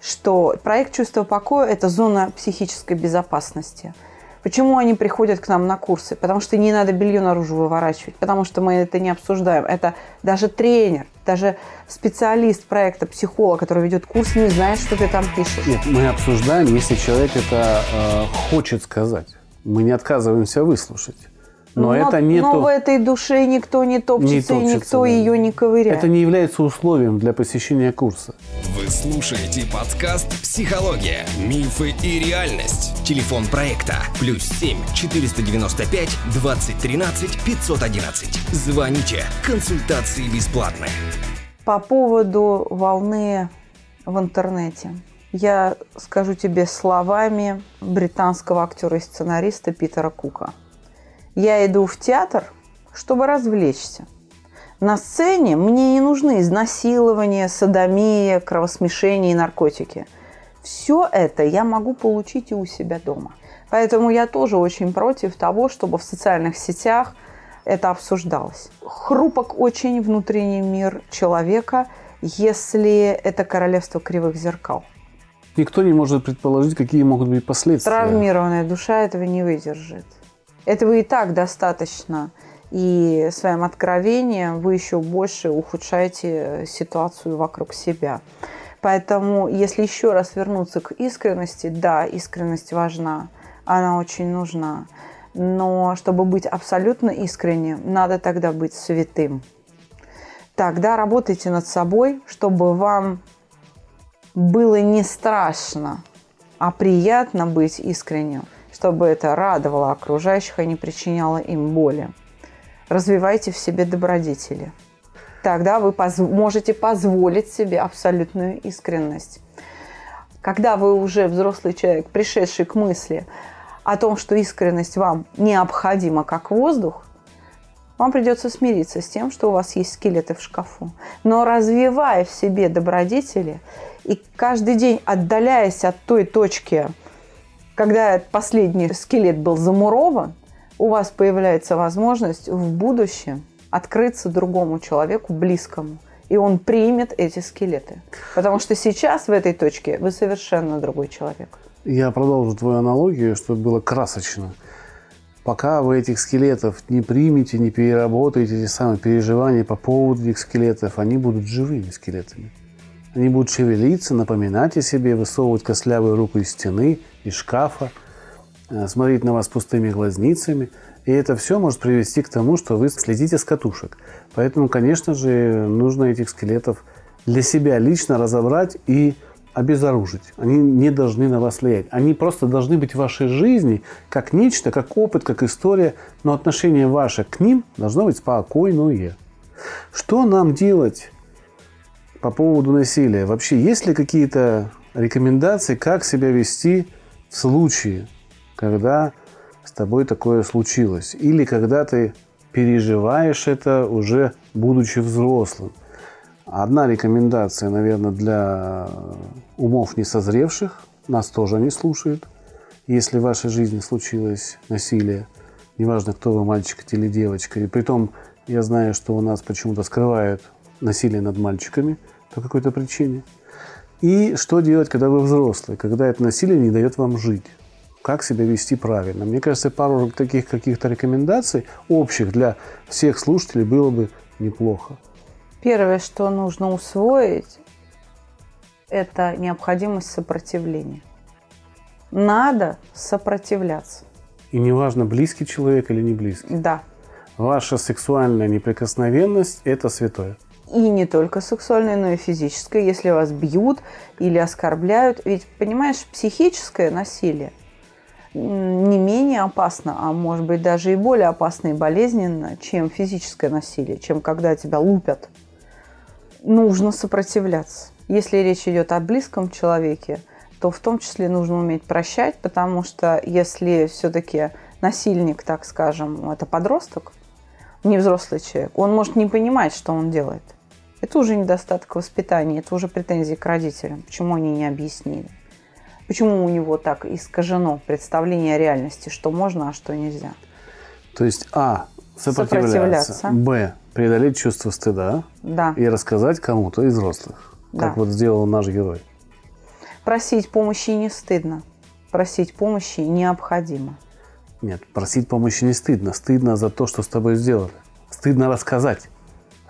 что проект «Чувство покоя» – это зона психической безопасности. Почему они приходят к нам на курсы? Потому что не надо белье наружу выворачивать, потому что мы это не обсуждаем. Это даже тренер, даже специалист проекта, психолог, который ведет курс, не знает, что ты там пишешь. Нет, мы обсуждаем, если человек это хочет сказать. Мы не отказываемся выслушать. Но в этой душе никто не топчется, и никто ее не ковыряет. Это не является условием для посещения курса. Вы Вы слушаете подкаст «Психология. Мифы и реальность». Телефон проекта +7 495 2013 511. Звоните. Консультации бесплатны. По поводу волны в интернете. Я скажу тебе словами британского актера и сценариста Питера Кука. «Я иду в театр, чтобы развлечься. На сцене мне не нужны изнасилования, содомия, кровосмешение и наркотики. Все это я могу получить и у себя дома». Поэтому я тоже очень против того, чтобы в социальных сетях это обсуждалось. Хрупок очень внутренний мир человека, если это королевство кривых зеркал. Никто не может предположить, какие могут быть последствия. Травмированная душа этого не выдержит. Этого и так достаточно. И своим откровением вы еще больше ухудшаете ситуацию вокруг себя. Поэтому, если еще раз вернуться к искренности, да, искренность важна, она очень нужна. Но чтобы быть абсолютно искренним, надо тогда быть святым. Тогда работайте над собой, чтобы вам было не страшно, а приятно быть искренним, чтобы это радовало окружающих и не причиняло им боли. Развивайте в себе добродетели. Тогда вы можете позволить себе абсолютную искренность. Когда вы уже взрослый человек, пришедший к мысли о том, что искренность вам необходима как воздух, вам придется смириться с тем, что у вас есть скелеты в шкафу. Но развивая в себе добродетели и каждый день отдаляясь от той точки, когда последний скелет был замурован, у вас появляется возможность в будущем открыться другому человеку, близкому. И он примет эти скелеты. Потому что сейчас в этой точке вы совершенно другой человек. Я продолжу твою аналогию, чтобы было красочно. Пока вы этих скелетов не примете, не переработаете, эти самые переживания по поводу этих скелетов, они будут живыми скелетами. Они будут шевелиться, напоминать о себе, высовывать костлявую руку из стены, из шкафа, смотреть на вас пустыми глазницами. И это все может привести к тому, что вы слетите с катушек. Поэтому, конечно же, нужно этих скелетов для себя лично разобрать и обезоружить. Они не должны на вас влиять. Они просто должны быть в вашей жизни как нечто, как опыт, как история. Но отношение ваше к ним должно быть спокойное. Что нам делать по поводу насилия? Вообще, есть ли какие-то рекомендации, как себя вести в случае, когда с тобой такое случилось, или когда ты переживаешь это, уже будучи взрослым? Одна рекомендация, наверное, для умов несозревших, нас тоже они слушают. Если в вашей жизни случилось насилие, неважно, кто вы, мальчик или девочка, и притом я знаю, что у нас почему-то скрывают насилие над мальчиками по какой-то причине. И что делать, когда вы взрослый, когда это насилие не дает вам жить? Как себя вести правильно. Мне кажется, пару таких каких-то рекомендаций общих для всех слушателей было бы неплохо. Первое, что нужно усвоить, это необходимость сопротивления. Надо сопротивляться. И неважно, близкий человек или не близкий. Да. Ваша сексуальная неприкосновенность – это святое. И не только сексуальное, но и физическое, если вас бьют или оскорбляют. Ведь, понимаешь, психическое насилие не менее опасно, а может быть даже и более опасно и болезненно, чем физическое насилие, чем когда тебя лупят. Нужно сопротивляться. Если речь идет о близком человеке, то в том числе нужно уметь прощать, потому что если все-таки насильник, так скажем, это подросток, не взрослый человек, он может не понимать, что он делает. Это уже недостаток воспитания, это уже претензии к родителям, почему они не объяснили. Почему у него так искажено представление о реальности, что можно, а что нельзя? То есть, а, сопротивляться. Б, преодолеть чувство стыда. Да. И рассказать кому-то из взрослых, да. Как вот сделал наш герой. Просить помощи не стыдно. Просить помощи необходимо. Нет, просить помощи не стыдно. Стыдно за то, что с тобой сделали. Стыдно рассказать.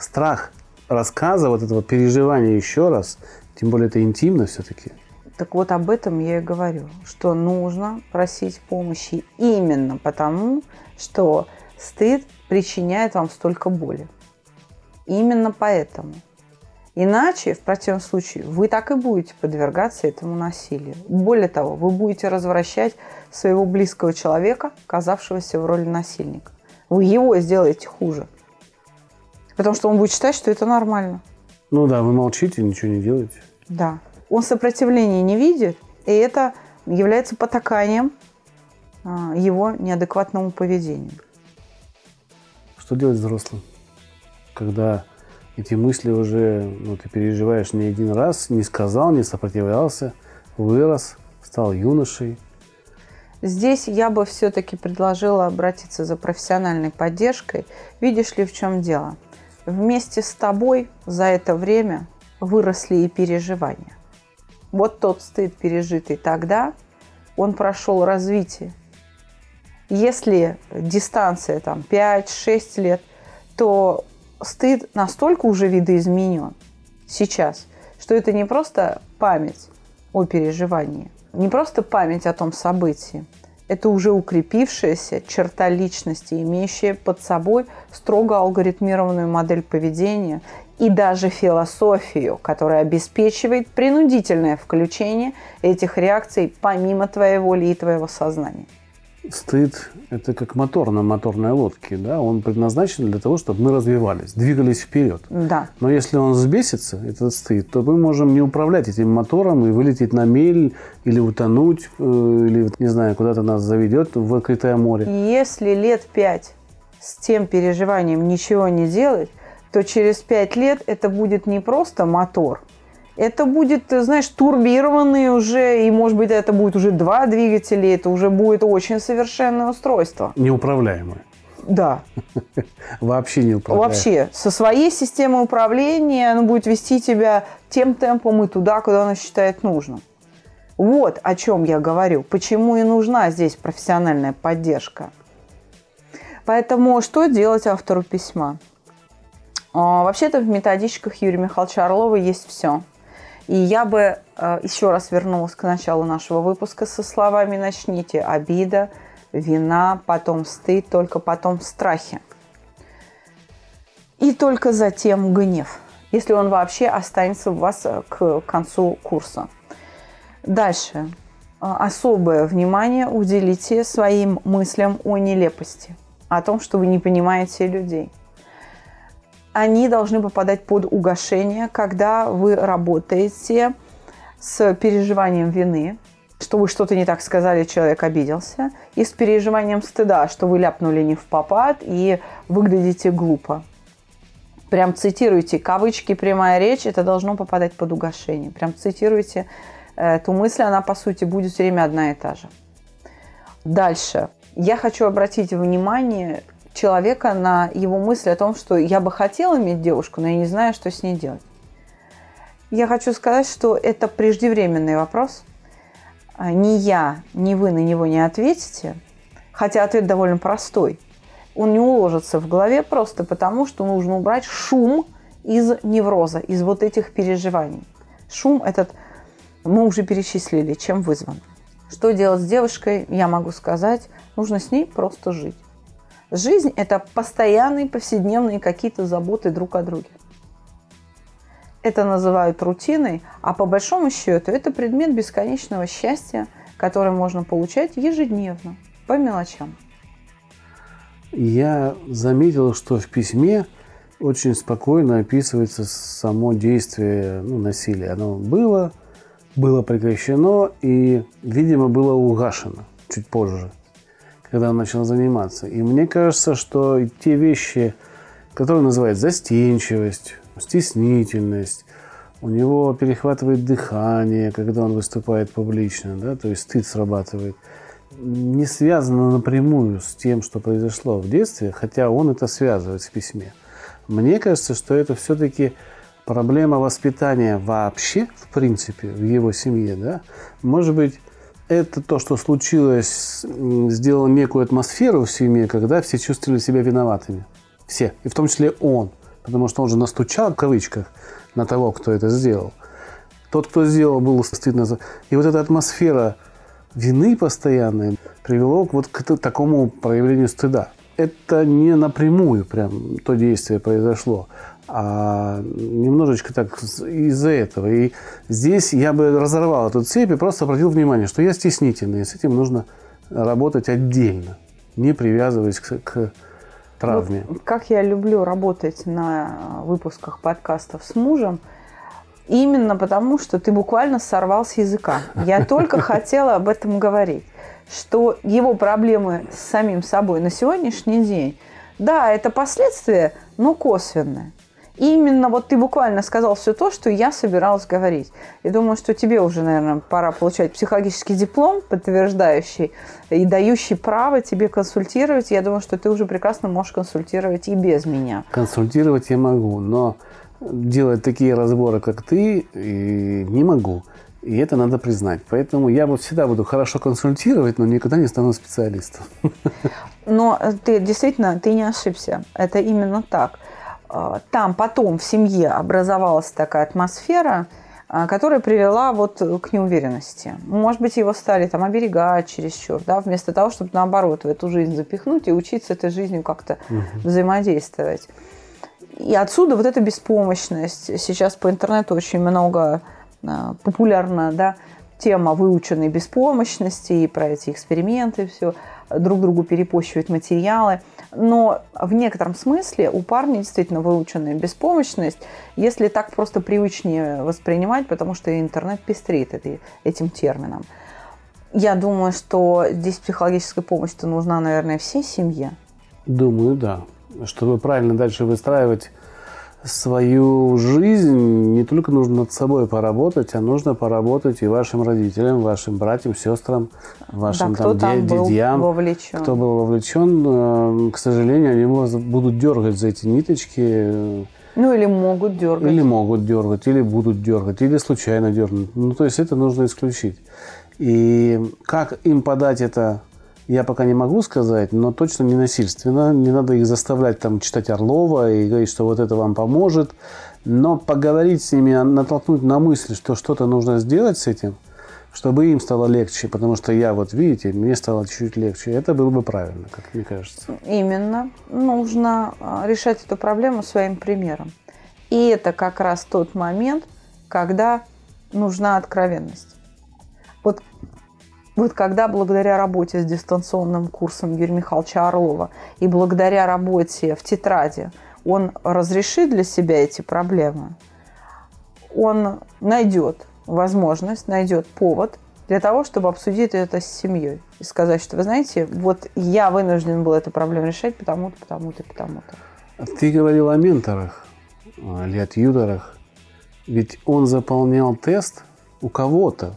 Страх рассказа, вот этого переживания еще раз, тем более это интимно все-таки. Так вот об этом я и говорю, что нужно просить помощи именно потому, что стыд причиняет вам столько боли. Именно поэтому. Иначе, в противном случае, вы так и будете подвергаться этому насилию. Более того, вы будете развращать своего близкого человека, оказавшегося в роли насильника. Вы его сделаете хуже. Потому что он будет считать, что это нормально. Ну да, вы молчите, ничего не делаете. Да. Он сопротивления не видит, и это является потаканием его неадекватному поведению. Что делать взрослым, когда эти мысли уже, ты переживаешь не один раз, не сказал, не сопротивлялся, вырос, стал юношей? Здесь я бы все-таки предложила обратиться за профессиональной поддержкой. Видишь ли, в чем дело? Вместе с тобой за это время выросли и переживания. Вот тот стыд, пережитый тогда, он прошел развитие. Если дистанция 5-6 лет, то стыд настолько уже видоизменен сейчас, что это не просто память о переживании, не просто память о том событии. Это уже укрепившаяся черта личности, имеющая под собой строго алгоритмированную модель поведения и даже философию, которая обеспечивает принудительное включение этих реакций помимо твоей воли и твоего сознания. Стыд – это как мотор на моторной лодке, да? Он предназначен для того, чтобы мы развивались, двигались вперед. Да. Но если он взбесится, этот стыд, то мы можем не управлять этим мотором и вылететь на мель, или утонуть, или, не знаю, куда-то нас заведет в открытое море. Если 5 лет с тем переживанием ничего не делать, то через 5 лет это будет не просто мотор, это будет, турбированный уже, и, может быть, это будет уже 2 двигателя, это уже будет очень совершенное устройство. Неуправляемое. Да. Вообще неуправляемое. Вообще. Со своей системой управления оно будет вести тебя тем темпом и туда, куда оно считает нужным. Вот о чем я говорю. Почему и нужна здесь профессиональная поддержка. Поэтому что делать автору письма? Вообще-то в методичках Юрия Михайловича Орлова есть все. И я бы еще раз вернулась к началу нашего выпуска со словами «начните». Обида, вина, потом стыд, только потом страхи. И только затем гнев, если он вообще останется у вас к концу курса. Дальше. Особое внимание уделите своим мыслям о нелепости, о том, что вы не понимаете людей. Они должны попадать под угошение, когда вы работаете с переживанием вины, что вы что-то не так сказали, человек обиделся, и с переживанием стыда, что вы ляпнули не впопад и выглядите глупо. Прям цитируйте кавычки, прямая речь, это должно попадать под угошение. Прям цитируйте эту мысль, она, по сути, будет все время одна и та же. Дальше. Я хочу обратить внимание человека на его мысль о том, что я бы хотела иметь девушку, но я не знаю, что с ней делать. Я хочу сказать, что это преждевременный вопрос. Ни я, ни вы на него не ответите, хотя ответ довольно простой. Он не уложится в голове просто потому, что нужно убрать шум из невроза, из вот этих переживаний. Шум этот мы уже перечислили, чем вызван. Что делать с девушкой, я могу сказать, нужно с ней просто жить. Жизнь – это постоянные, повседневные какие-то заботы друг о друге. Это называют рутиной, а по большому счету это предмет бесконечного счастья, который можно получать ежедневно, по мелочам. Я заметил, что в письме очень спокойно описывается само действие насилия. Оно было прекращено и, видимо, было угашено чуть позже, когда он начал заниматься. И мне кажется, что те вещи, которые называют застенчивость, стеснительность, у него перехватывает дыхание, когда он выступает публично, да, то есть стыд срабатывает, не связано напрямую с тем, что произошло в детстве, хотя он это связывает в письме. Мне кажется, что это все-таки проблема воспитания вообще, в принципе, в его семье, да. Может быть, это то, что случилось, сделало некую атмосферу в семье, когда все чувствовали себя виноватыми. Все. И в том числе он. Потому что он же настучал, в кавычках, на того, кто это сделал. Тот, кто сделал, было стыдно. И вот эта атмосфера вины постоянной привела к такому проявлению стыда. Это не напрямую прям то действие произошло. Немножечко так из-за этого. И здесь я бы разорвал эту цепь и просто обратил внимание, что я стеснительный, и с этим нужно работать отдельно, не привязываясь к травме. Вот как я люблю работать на выпусках подкастов с мужем, именно потому, что ты буквально сорвал с языка. Я только хотела об этом говорить, что его проблемы с самим собой на сегодняшний день, да, это последствия, но косвенные. И именно вот ты буквально сказал все то, что я собиралась говорить. Я думаю, что тебе уже, наверное, пора получать психологический диплом, подтверждающий и дающий право тебе консультировать. Я думаю, что ты уже прекрасно можешь консультировать и без меня. Консультировать я могу, но делать такие разборы, как ты, не могу. И это надо признать. Поэтому я всегда буду хорошо консультировать, но никогда не стану специалистом. Но ты действительно, ты не ошибся. Это именно так. Там потом в семье образовалась такая атмосфера, которая привела вот к неуверенности. Может быть, его стали там оберегать чересчур, да, вместо того, чтобы наоборот в эту жизнь запихнуть и учиться этой жизнью как-то взаимодействовать. И отсюда вот эта беспомощность. Сейчас по интернету очень много популярна, да, тема выученной беспомощности, и про эти эксперименты, все, друг другу перепощивают материалы. Но в некотором смысле у парня действительно выученная беспомощность, если так просто привычнее воспринимать, потому что интернет пестрит этим термином. Я думаю, что здесь психологическая помощь-то нужна, наверное, всей семье. Думаю, да. Чтобы правильно дальше выстраивать свою жизнь, не только нужно над собой поработать, а нужно поработать и вашим родителям, вашим братьям, сестрам, вашим дядям, кто был вовлечен. К сожалению, они вас будут дергать за эти ниточки. Ну, или могут дергать. Или могут дергать, или будут дергать, или случайно дернуть. Ну, то есть это нужно исключить. И как им подать это, я пока не могу сказать, но точно не насильственно. Не надо их заставлять там читать Орлова и говорить, что вот это вам поможет. Но поговорить с ними, натолкнуть на мысль, что что-то нужно сделать с этим, чтобы им стало легче. Потому что я, вот видите, мне стало чуть легче. Это было бы правильно, как мне кажется. Именно. Нужно решать эту проблему своим примером. И это как раз тот момент, когда нужна откровенность. Вот когда благодаря работе с дистанционным курсом Юрия Михайловича Орлова и благодаря работе в тетради он разрешит для себя эти проблемы, он найдет возможность, найдет повод для того, чтобы обсудить это с семьей и сказать, что, вы знаете, вот я вынужден был эту проблему решать потому-то, потому-то, потому-то. Ты говорил о менторах или о тьюторах. Ведь он заполнял тест у кого-то.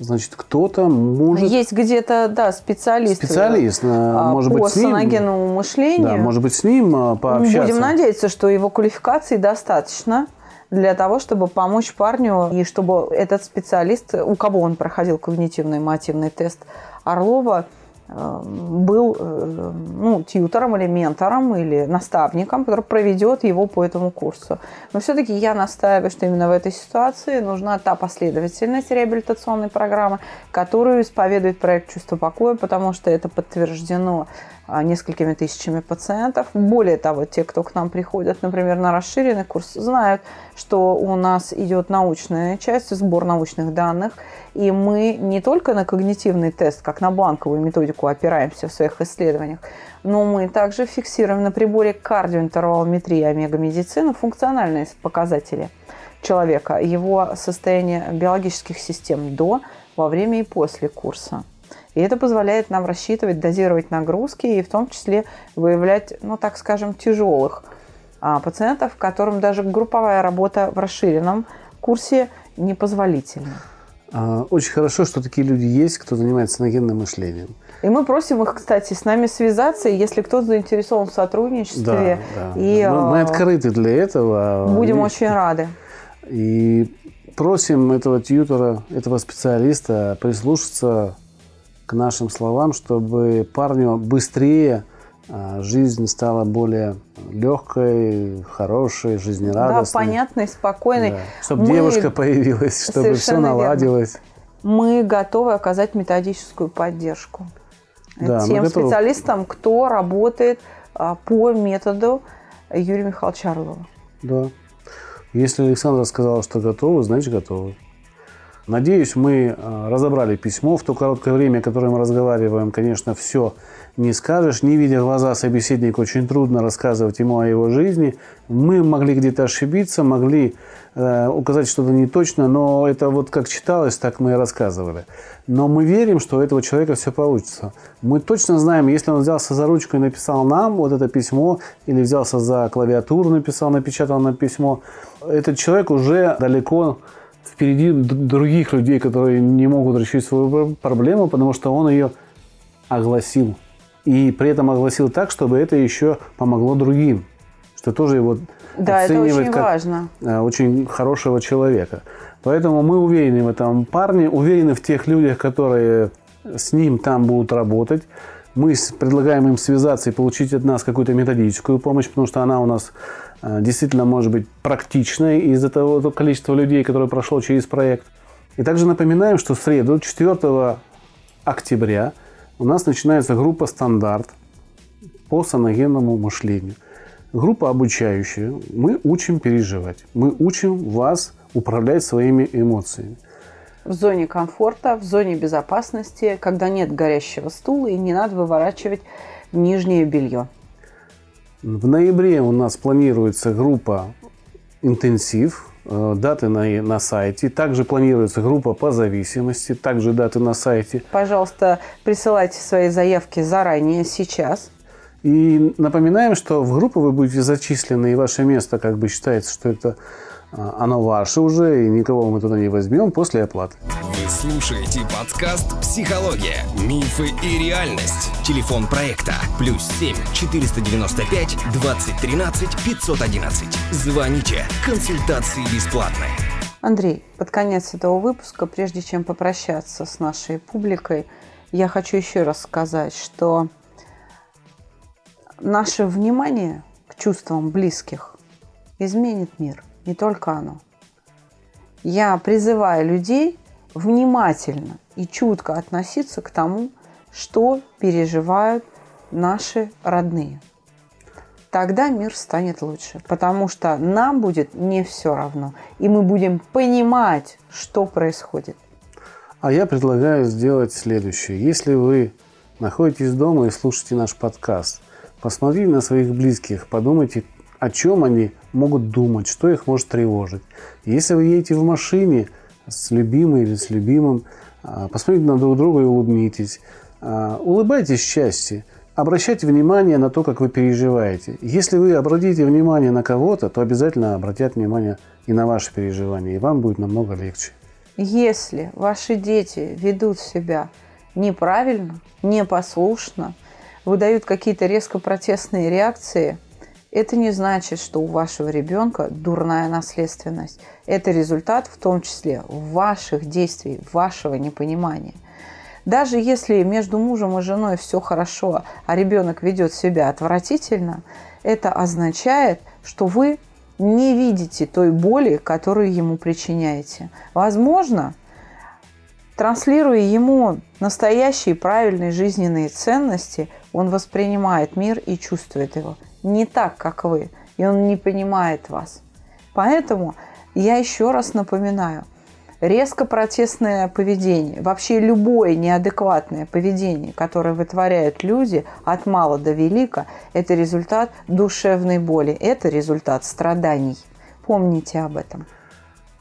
Значит, кто-то может... Есть где-то, да, специалист, может быть, с ним... по саногенному мышлению. Да, может быть, с ним пообщаться. Будем надеяться, что его квалификации достаточно для того, чтобы помочь парню, и чтобы этот специалист, у кого он проходил когнитивно-эмотивный тест Орлова, был, ну, тьютором или ментором, или наставником, который проведет его по этому курсу. Но все-таки я настаиваю, что именно в этой ситуации нужна та последовательность реабилитационной программы, которую исповедует проект «Чувство покоя», потому что это подтверждено несколькими тысячами пациентов. Более того, те, кто к нам приходят, например, на расширенный курс, знают, что у нас идет научная часть, сбор научных данных, и мы не только на когнитивный тест, как на бланковую методику опираемся в своих исследованиях, но мы также фиксируем на приборе кардиоинтервалометрии и омегамедицины функциональные показатели человека, его состояние биологических систем до, во время и после курса. И это позволяет нам рассчитывать, дозировать нагрузки и в том числе выявлять, ну так скажем, тяжелых пациентов, которым даже групповая работа в расширенном курсе непозволительна. Очень хорошо, что такие люди есть, кто занимается саногенным мышлением. И мы просим их, кстати, с нами связаться, если кто-то заинтересован в сотрудничестве. Да. И мы открыты для этого. Будем очень рады. И просим этого тьютора, этого специалиста прислушаться к нашим словам, чтобы парню быстрее жизнь стала более легкой, хорошей, жизнерадостной. Да, понятной, спокойной. Да. Чтобы девушка появилась, чтобы все наладилось. Верно. Мы готовы оказать методическую поддержку, да, тем специалистам, кто работает по методу Юрия Михайловича Орлова. Да. Если Александра сказала, что готова, значит готова. Надеюсь, мы разобрали письмо. В то короткое время, которое мы разговариваем, конечно, все не скажешь. Не видя глаза собеседника, очень трудно рассказывать ему о его жизни. Мы могли где-то ошибиться, могли указать что-то неточно, но это вот как читалось, так мы и рассказывали. Но мы верим, что у этого человека все получится. Мы точно знаем, если он взялся за ручку и написал нам вот это письмо, или взялся за клавиатуру, написал, напечатал нам письмо, этот человек уже далеко впереди других людей, которые не могут решить свою проблему, потому что он ее огласил. И при этом огласил так, чтобы это еще помогло другим. Что тоже его да, оценивает как важно. Очень хорошего человека. Поэтому мы уверены в этом парне, уверены в тех людях, которые с ним там будут работать. Мы предлагаем им связаться и получить от нас какую-то методическую помощь, потому что она у нас действительно может быть практичной из-за того количества людей, которые прошло через проект. И также напоминаем, что в среду, 4 октября, у нас начинается группа «Стандарт» по саногенному мышлению. Группа обучающая. Мы учим переживать. Мы учим вас управлять своими эмоциями. В зоне комфорта, в зоне безопасности, когда нет горящего стула и не надо выворачивать нижнее белье. В ноябре у нас планируется группа «Интенсив», даты на сайте. Также планируется группа по зависимости, также даты на сайте. Пожалуйста, присылайте свои заявки заранее, сейчас. И напоминаем, что в группу вы будете зачислены, и ваше место как бы считается, что это оно ваше уже, и никого мы туда не возьмем после оплаты. Вы слушаете подкаст «Психология. Мифы и реальность». Телефон проекта +7 495 2013 511. Звоните. Консультации бесплатные. Андрей, под конец этого выпуска, прежде чем попрощаться с нашей публикой, я хочу еще раз сказать, что наше внимание к чувствам близких изменит мир. Не только оно. Я призываю людей внимательно и чутко относиться к тому, что переживают наши родные. Тогда мир станет лучше, потому что нам будет не все равно, и мы будем понимать, что происходит. А я предлагаю сделать следующее. Если вы находитесь дома и слушаете наш подкаст, посмотрите на своих близких, подумайте, о чем они могут думать, что их может тревожить. Если вы едете в машине с любимой или с любимым, посмотрите на друг друга и улыбнитесь. Улыбайтесь счастью, обращайте внимание на то, как вы переживаете. Если вы обратите внимание на кого-то, то обязательно обратят внимание и на ваши переживания, и вам будет намного легче. Если ваши дети ведут себя неправильно, непослушно, выдают какие-то резко протестные реакции, это не значит, что у вашего ребенка дурная наследственность. Это результат, в том числе, ваших действий, вашего непонимания. Даже если между мужем и женой все хорошо, а ребенок ведет себя отвратительно, это означает, что вы не видите той боли, которую ему причиняете. Возможно, транслируя ему настоящие правильные жизненные ценности, он воспринимает мир и чувствует его не так, как вы, и он не понимает вас. Поэтому я еще раз напоминаю, резко протестное поведение, вообще любое неадекватное поведение, которое вытворяют люди от мала до велика, это результат душевной боли, это результат страданий. Помните об этом.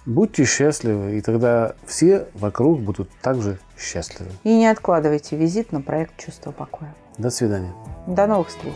Будьте счастливы, и тогда все вокруг будут также счастливы. И не откладывайте визит на проект «Чувство покоя». До свидания. До новых встреч.